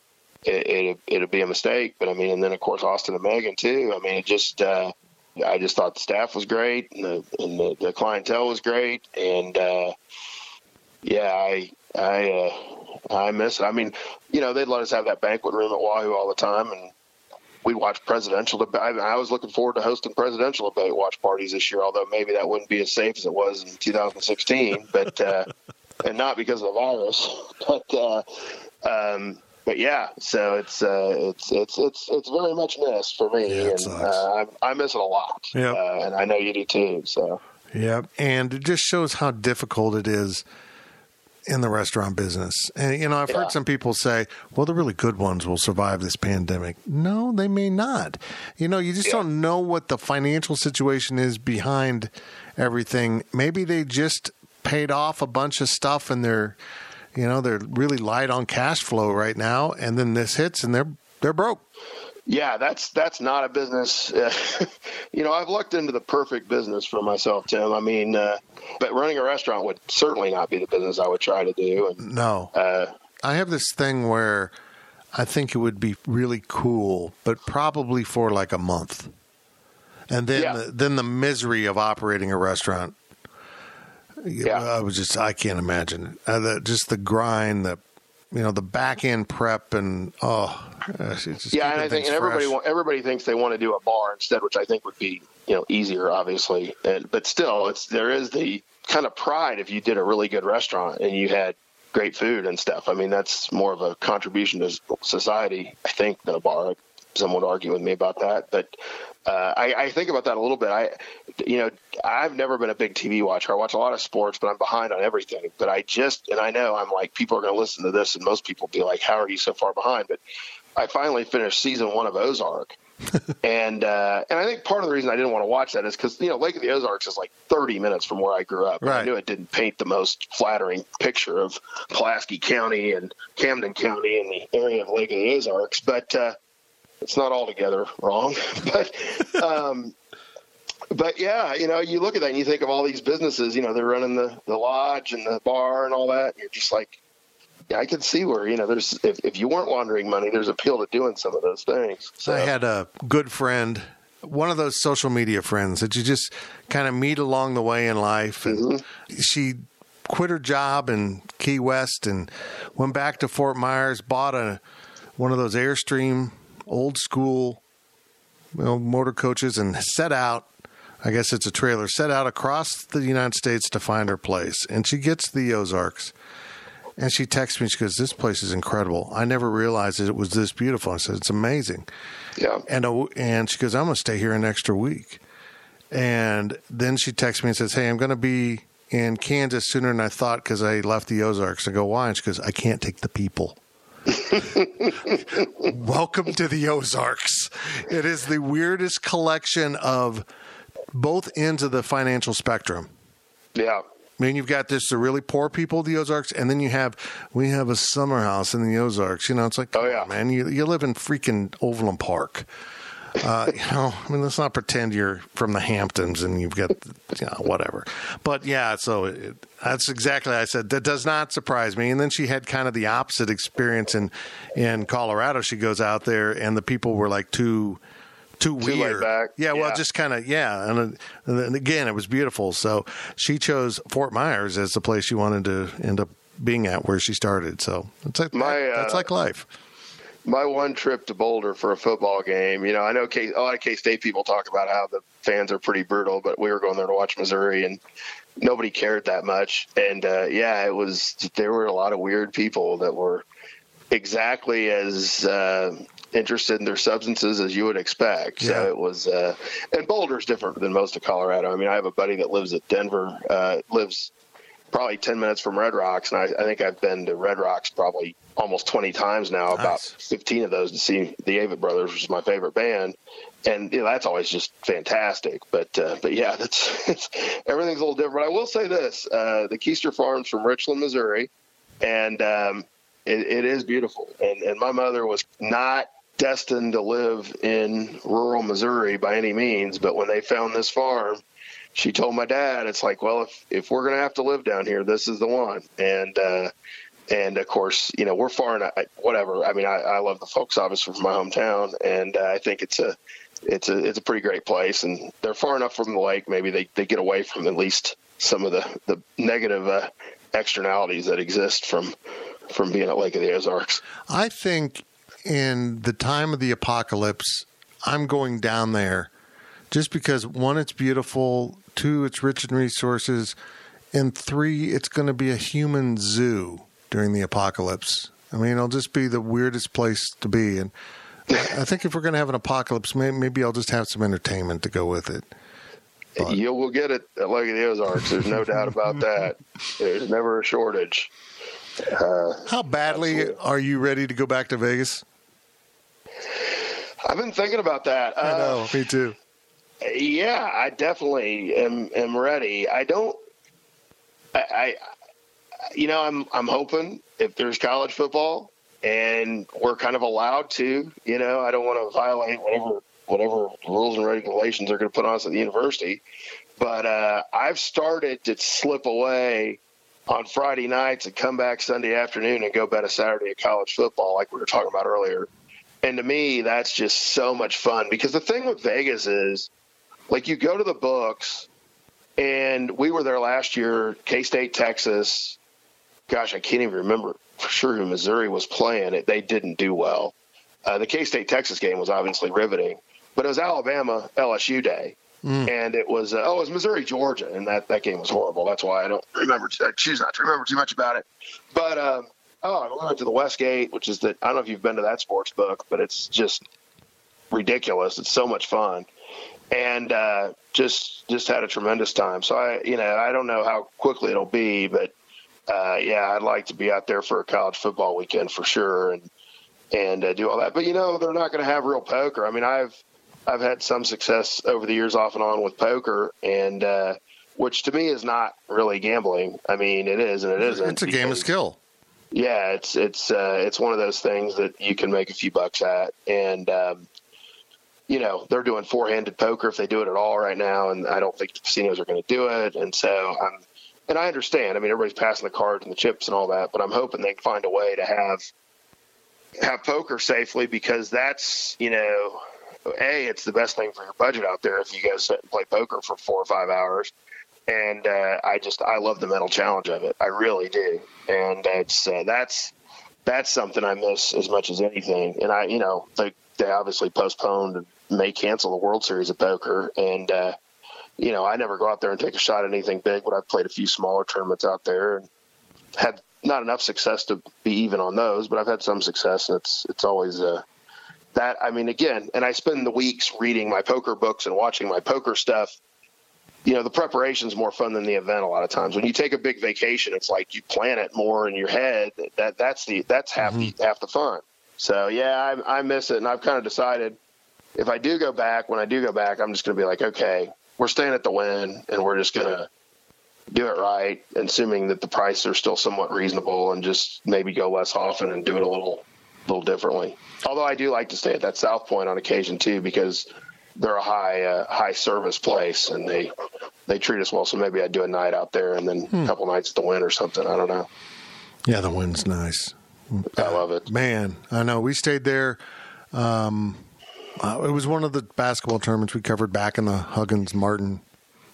it, it it'll be a mistake. But I mean, and then of course Austin and Megan too. I mean, it just uh, I just thought the staff was great, and the, and the, the clientele was great, and uh, yeah, I I uh, I miss it. I mean, you know, they'd let us have that banquet room at Wahoo all the time, and we watched presidential debate. I was looking forward to hosting presidential debate watch parties this year, although maybe that wouldn't be as safe as it was in two thousand sixteen, but, uh, and not because of the virus, but, uh, um, but yeah, so it's, uh, it's, it's, it's, it's very much missed for me. Yeah, and uh, I, I miss it a lot. Yep. Uh, and I know you do too. So, yeah. And it just shows how difficult it is in the restaurant business. And, you know, I've yeah. heard some people say, well, the really good ones will survive this pandemic. No, they may not. You know, you just yeah. don't know what the financial situation is behind everything. Maybe they just paid off a bunch of stuff and they're, you know, they're really light on cash flow right now. And then this hits and they're, they're broke. Yeah, that's that's not a business. Uh, you know, I've lucked into the perfect business for myself, Tim. I mean, uh, but running a restaurant would certainly not be the business I would try to do. And, no. Uh, I have this thing where I think it would be really cool, but probably for like a month. And then, yeah. the, then the misery of operating a restaurant. Yeah. I was just, I can't imagine. Uh, the, just the grind, the You know, the back end prep and oh, it's just yeah, and I think and everybody everybody thinks they want to do a bar instead, which I think would be you know easier, obviously. And, but still, it's there is the kind of pride if you did a really good restaurant and you had great food and stuff. I mean, that's more of a contribution to society, I think, than a bar. Someone would argue with me about that, but uh, I, I think about that a little bit. I, you know, I've never been a big T V watcher. I watch a lot of sports, but I'm behind on everything. But I just, and I know I'm like, people are going to listen to this, and most people be like, "How are you so far behind?" But I finally finished season one of Ozark, and uh, and I think part of the reason I didn't want to watch that is because you know Lake of the Ozarks is like thirty minutes from where I grew up. Right. I knew it didn't paint the most flattering picture of Pulaski County and Camden County and the area of Lake of the Ozarks, but. Uh, It's not altogether wrong, but, um, but yeah, you know, you look at that and you think of all these businesses, you know, they're running the, the lodge and the bar and all that. And you're just like, yeah, I can see where, you know, there's, if, if you weren't laundering money, there's appeal to doing some of those things. So I had a good friend, one of those social media friends that you just kind of meet along the way in life. And mm-hmm. she quit her job in Key West and went back to Fort Myers, bought a, one of those Airstream old school you know, motor coaches and set out, I guess it's a trailer, set out across the United States to find her place. And she gets the Ozarks and she texts me, she goes, "This place is incredible. I never realized it was this beautiful." I said, "It's amazing." Yeah. And, and she goes, "I'm going to stay here an extra week." And then she texts me and says, "Hey, I'm going to be in Kansas sooner than I thought because I left the Ozarks." I go, "Why?" And she goes, "I can't take the people." Welcome to the Ozarks. It is the weirdest collection of both ends of the financial spectrum. Yeah. I mean, you've got this, the really poor people of the Ozarks, and then you have, we have a summer house in the Ozarks. You know, it's like, oh, yeah, man, you, you live in freaking Overland Park. Uh, you know, I mean, let's not pretend you're from the Hamptons and you've got, you know, whatever. But yeah, so it, that's exactly what I said. That does not surprise me. And then she had kind of the opposite experience in, in Colorado. She goes out there and the people were like too, too, too weird. Back. Yeah, yeah. Well, just kind of, yeah. And, and again, it was beautiful. So she chose Fort Myers as the place she wanted to end up being at where she started. So it's like, my, uh, that's like life. my one trip to Boulder for a football game, you know, I know K, a lot of K-State people talk about how the fans are pretty brutal, but we were going there to watch Missouri, and nobody cared that much. And, uh, yeah, it was – there were a lot of weird people that were exactly as uh, interested in their substances as you would expect. Yeah. So it was uh, – and Boulder's different than most of Colorado. I mean, I have a buddy that lives at Denver, uh, lives – probably ten minutes from Red Rocks. And I, I think I've been to Red Rocks probably almost twenty times now, nice. About fifteen of those to see the Avett Brothers, which is my favorite band. And you know, that's always just fantastic. But, uh, but yeah, that's, it's, everything's a little different. I will say this, uh, the Keister Farms from Richland, Missouri. And, um, it, it is beautiful. And, and my mother was not destined to live in rural Missouri by any means, but when they found this farm, she told my dad, it's like, well, if, if we're going to have to live down here, this is the one. And, uh, and of course, you know, we're far enough, whatever. I mean, I, I love the folks obviously from my hometown, and uh, I think it's a, it's a, it's a pretty great place, and they're far enough from the lake. Maybe they, they get away from at least some of the, the negative uh, externalities that exist from, from being at Lake of the Ozarks. I think in the time of the apocalypse, I'm going down there. Just because, one, it's beautiful, two, it's rich in resources, and three, it's going to be a human zoo during the apocalypse. I mean, it'll just be the weirdest place to be. And I think if we're going to have an apocalypse, maybe I'll just have some entertainment to go with it. But you will get it at Lake of the Ozarks. There's no doubt about that. There's never a shortage. Uh, How badly absolutely. Are you ready to go back to Vegas? I've been thinking about that. I know, uh, me too. Yeah, I definitely am, am ready. I don't, I, I, you know, I'm, I'm hoping if there's college football and we're kind of allowed to, you know, I don't want to violate whatever, whatever rules and regulations are going to put on us at the university. But uh, I've started to slip away on Friday nights and come back Sunday afternoon and go bet a Saturday at college football, like we were talking about earlier. And to me, that's just so much fun, because the thing with Vegas is, like, you go to the books, and we were there last year, K-State, Texas. Gosh, I can't even remember for sure who Missouri was playing. It, they didn't do well. Uh, the K-State, Texas game was obviously riveting, but it was Alabama, L S U day. Mm. And it was, uh, oh, it was Missouri, Georgia, and that, that game was horrible. That's why I don't remember. I choose not to remember too much about it. But, um, oh, I went to the Westgate, which is the, I don't know if you've been to that sports book, but it's just ridiculous. It's so much fun. And uh, just just had a tremendous time. So, I, you know, I don't know how quickly it'll be, but, uh, yeah, I'd like to be out there for a college football weekend for sure, and and uh, do all that. But, you know, they're not going to have real poker. I mean, I've I've had some success over the years off and on with poker, and uh, which to me is not really gambling. I mean, it is and it isn't. It's a game of skill. Yeah, it's it's uh, it's one of those things that you can make a few bucks at, and um, you know, they're doing four-handed poker if they do it at all right now, and I don't think the casinos are going to do it. And so I'm, and I understand. I mean, everybody's passing the cards and the chips and all that, but I'm hoping they can find a way to have have poker safely, because that's, you know, A, it's the best thing for your budget out there if you go sit and play poker for four or five hours. And uh, I just I love the mental challenge of it. I really do. And it's uh, that's that's something I miss as much as anything. And I, you know, they they obviously postponed and may cancel the World Series of Poker, and uh, you know, I never go out there and take a shot at anything big, but I've played a few smaller tournaments out there and had not enough success to be even on those, but I've had some success, and it's it's always uh, that. I mean, again, and I spend the weeks reading my poker books and watching my poker stuff. You know, the preparation's more fun than the event a lot of times. When you take a big vacation, it's like you plan it more in your head. That that's the that's half mm-hmm. the half the fun. So yeah, I, I miss it, and I've kind of decided if I do go back, when I do go back, I'm just going to be like, okay, we're staying at the Wynn, and we're just going to do it right, assuming that the prices are still somewhat reasonable, and just maybe go less often and do it a little little differently. Although I do like to stay at that South Point on occasion too, because they're a high uh, high service place, and they they treat us well. So maybe I'd do a night out there, and then hmm. a couple nights at the Wynn or something. I don't know. Yeah, the Wynn's nice. I love it. Uh, man, I know. We stayed there. Um, uh, it was one of the basketball tournaments we covered back in the Huggins Martin.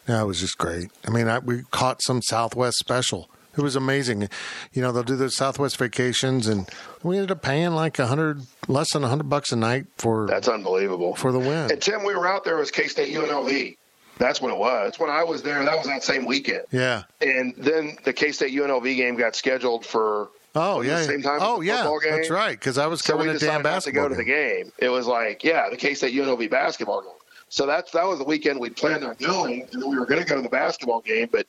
Yeah, it was just great. I mean, I, we caught some Southwest special. It was amazing. You know, they'll do those Southwest vacations, and we ended up paying like a hundred, less than a hundred bucks a night for. That's unbelievable. For the win. And Tim, we were out there, it was K-State U N L V. That's when it was. That's when I was there. That was that same weekend. Yeah. And then the K-State U N L V game got scheduled for. Oh yeah. The same time oh yeah. That's right. Because I was covering so the damn basketball. Not to go game. To the game. It was like yeah, the K-State U N L V basketball game. So that's that was the weekend we planned on going, and we were going to go to the basketball game, but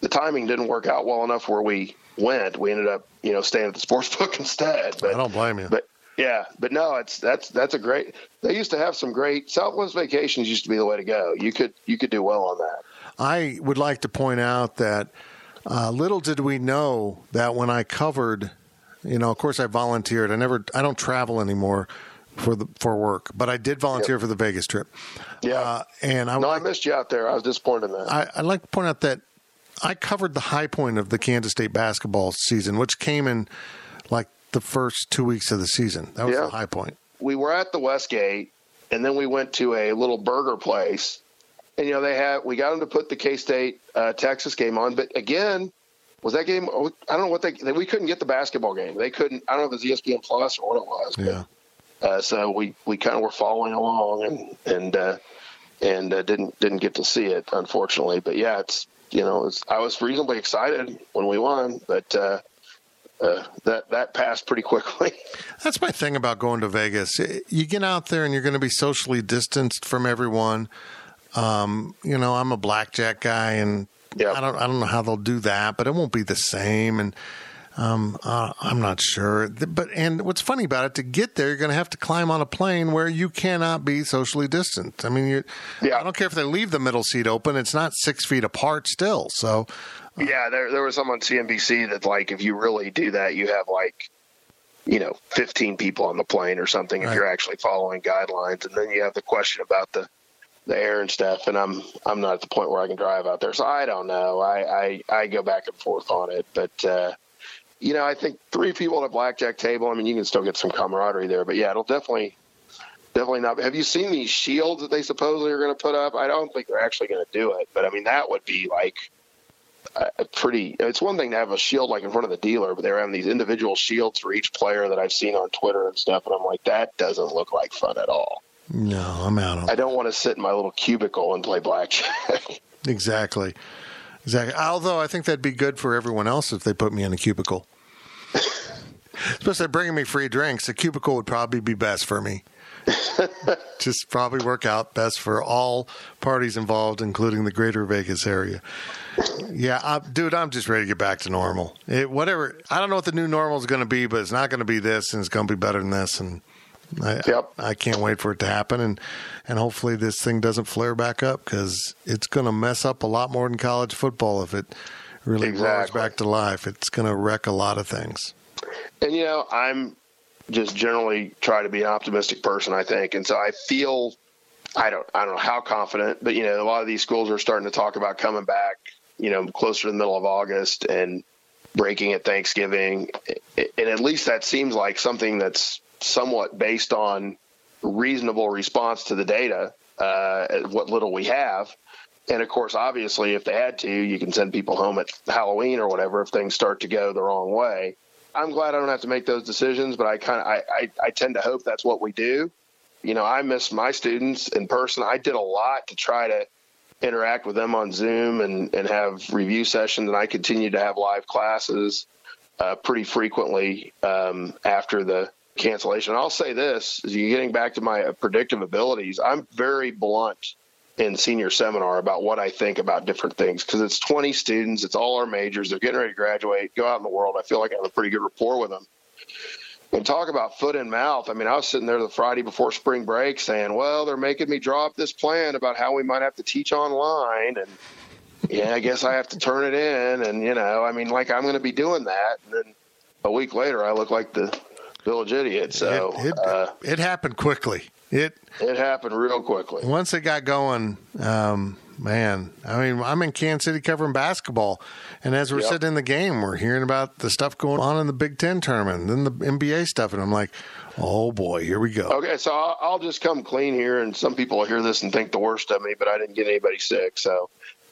the timing didn't work out well enough where we went. We ended up, you know, staying at the sports book instead. But, I don't blame you. But yeah, but no, it's that's that's a great. They used to have some great Southwest vacations. Used to be the way to go. You could you could do well on that. I would like to point out that. Uh, little did we know that when I covered, you know, of course I volunteered. I never, I don't travel anymore for the, for work, but I did volunteer yep. for the Vegas trip. Yeah. Uh, and I, no, I missed you out there. I was disappointed in that. I, I'd like to point out that I covered the high point of the Kansas State basketball season, which came in like the first two weeks of the season. That was yeah. the high point. We were at the Westgate, and then we went to a little burger place. And, you know, they had, we got them to put the K-State uh, Texas game on. But again, was that game, I don't know what they, they, we couldn't get the basketball game. They couldn't, I don't know if it was E S P N Plus or what it was. But, yeah. Uh, so we, we kind of were following along and, and, uh, and uh, didn't, didn't get to see it, unfortunately. But yeah, it's, you know, it's, I was reasonably excited when we won, but, uh, Uh, that that passed pretty quickly. That's my thing about going to Vegas. You get out there and you're going to be socially distanced from everyone. Um, you know, I'm a blackjack guy, and yep. I don't, I don't know how they'll do that, but it won't be the same. And um, uh, I'm not sure. But and what's funny about it, to get there, you're going to have to climb on a plane where you cannot be socially distant. I mean, you, yeah. I don't care if they leave the middle seat open; it's not six feet apart still. So, uh, yeah, there there was some on C N B C that like if you really do that, you have like. You know, fifteen people on the plane or something right. if you're actually following guidelines, and then you have the question about the. The air and stuff, and I'm I'm not at the point where I can drive out there, so I don't know. I I, I go back and forth on it, but uh, you know, I think three people at a blackjack table. I mean, you can still get some camaraderie there, but yeah, it'll definitely definitely not. Have you seen these shields that they supposedly are going to put up? I don't think they're actually going to do it, but I mean, that would be like a pretty. It's one thing to have a shield like in front of the dealer, but they're having these individual shields for each player that I've seen on Twitter and stuff, and I'm like, that doesn't look like fun at all. No, I'm out on. I don't want to sit in my little cubicle and play blackjack. Exactly, exactly. Although I think that'd be good for everyone else if they put me in a cubicle. Especially bringing me free drinks, a cubicle would probably be best for me. Just probably work out best for all parties involved, including the greater Vegas area. Yeah, I'm, dude, I'm just ready to get back to normal. It, whatever. I don't know what the new normal is going to be, but it's not going to be this, and it's going to be better than this, and. I, yep. I, I can't wait for it to happen, and, and hopefully this thing doesn't flare back up, because it's going to mess up a lot more than college football if it really exactly. blows back to life. It's going to wreck a lot of things. And, you know, I'm just generally try to be an optimistic person, I think, and so I feel I don't I don't know how confident, but, you know, a lot of these schools are starting to talk about coming back, you know, closer to the middle of August and breaking at Thanksgiving, and at least that seems like something that's somewhat based on reasonable response to the data, uh, what little we have. And of course, obviously, if they had to, you can send people home at Halloween or whatever, if things start to go the wrong way. I'm glad I don't have to make those decisions, but I kind of, I, I, I tend to hope that's what we do. You know, I miss my students in person. I did a lot to try to interact with them on Zoom and, and have review sessions. And I continued to have live classes, uh, pretty frequently, um, after the, cancellation. I'll say this, as you're getting back to my predictive abilities, I'm very blunt in senior seminar about what I think about different things, because it's twenty students, it's all our majors, they're getting ready to graduate, go out in the world. I feel like I have a pretty good rapport with them. And talk about foot in mouth. I mean, I was sitting there the Friday before spring break saying, well, they're making me draw up this plan about how we might have to teach online, and yeah, I guess I have to turn it in, and you know, I mean, like I'm going to be doing that, and then a week later I look like the village idiot. So it, it, uh, it happened quickly. It it happened real quickly. Once it got going, um, man. I mean, I'm in Kansas City covering basketball, and as we're yep. sitting in the game, we're hearing about the stuff going on in the Big Ten tournament, and then the N B A stuff, and I'm like, oh boy, here we go. Okay, so I'll, I'll just come clean here, and some people will hear this and think the worst of me, but I didn't get anybody sick, so.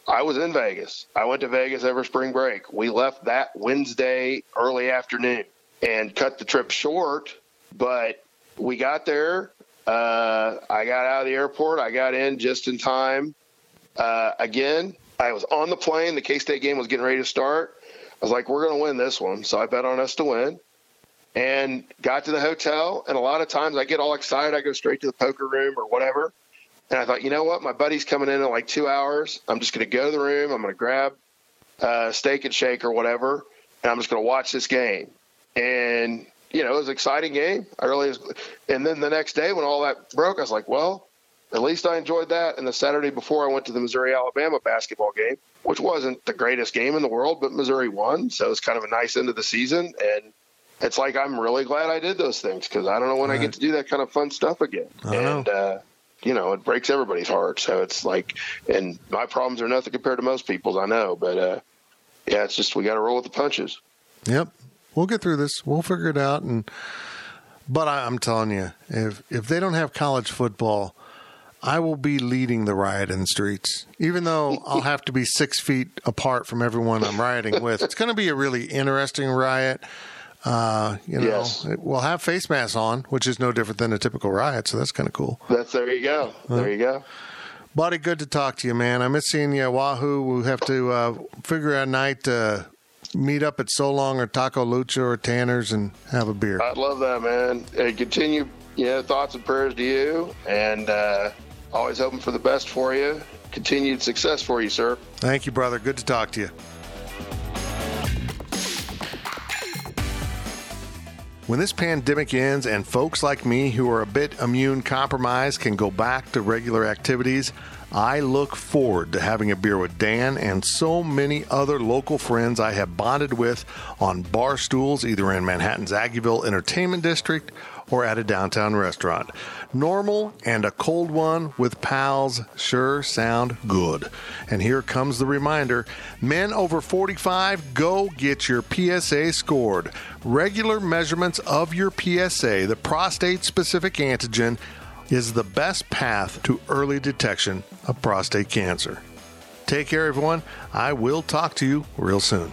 I was in Vegas. I went to Vegas over spring break. We left that Wednesday early afternoon and cut the trip short, but we got there. Uh, I got out of the airport. I got in just in time. Uh, again, I was on the plane. The K-State game was getting ready to start. I was like, we're going to win this one. So I bet on us to win and got to the hotel. And a lot of times I get all excited. I go straight to the poker room or whatever. And I thought, you know what? My buddy's coming in in like two hours. I'm just going to go to the room. I'm going to grab a steak and shake or whatever. And I'm just going to watch this game. And, you know, it was an exciting game. I really was. And then the next day when all that broke, I was like, well, at least I enjoyed that. And the Saturday before, I went to the Missouri-Alabama basketball game, which wasn't the greatest game in the world, but Missouri won. So it's kind of a nice end of the season. And it's like, I'm really glad I did those things because I don't know when all I right. get to do that kind of fun stuff again. I and, know. uh, you know, it breaks everybody's heart. So it's like, and my problems are nothing compared to most people's, I know. But, uh, yeah, it's just we got to roll with the punches. Yep. We'll get through this. We'll figure it out. And But I, I'm telling you, if if they don't have college football, I will be leading the riot in the streets, even though I'll have to be six feet apart from everyone I'm rioting with. It's going to be a really interesting riot. Uh, you know, yes. it, we'll have face masks on, which is no different than a typical riot. So that's kind of cool. That's there you go. Uh, there you go. Buddy, good to talk to you, man. I miss seeing you at Wahoo. We'll have to uh, figure out a night to meet up at So Long or Taco Lucha or Tanner's and have a beer. I'd love that, man. And continue, you know, thoughts and prayers to you. And, uh, always hoping for the best for you. Continued success for you, sir. Thank you, brother. Good to talk to you. When this pandemic ends and folks like me who are a bit immune compromised can go back to regular activities, I look forward to having a beer with Dan and so many other local friends I have bonded with on bar stools, either in Manhattan's Aggieville Entertainment District or at a downtown restaurant. Normal and a cold one with pals sure sound good. And here comes the reminder, men over forty-five, go get your P S A scored. Regular measurements of your P S A, the prostate-specific antigen, is the best path to early detection of prostate cancer. Take care, everyone. I will talk to you real soon.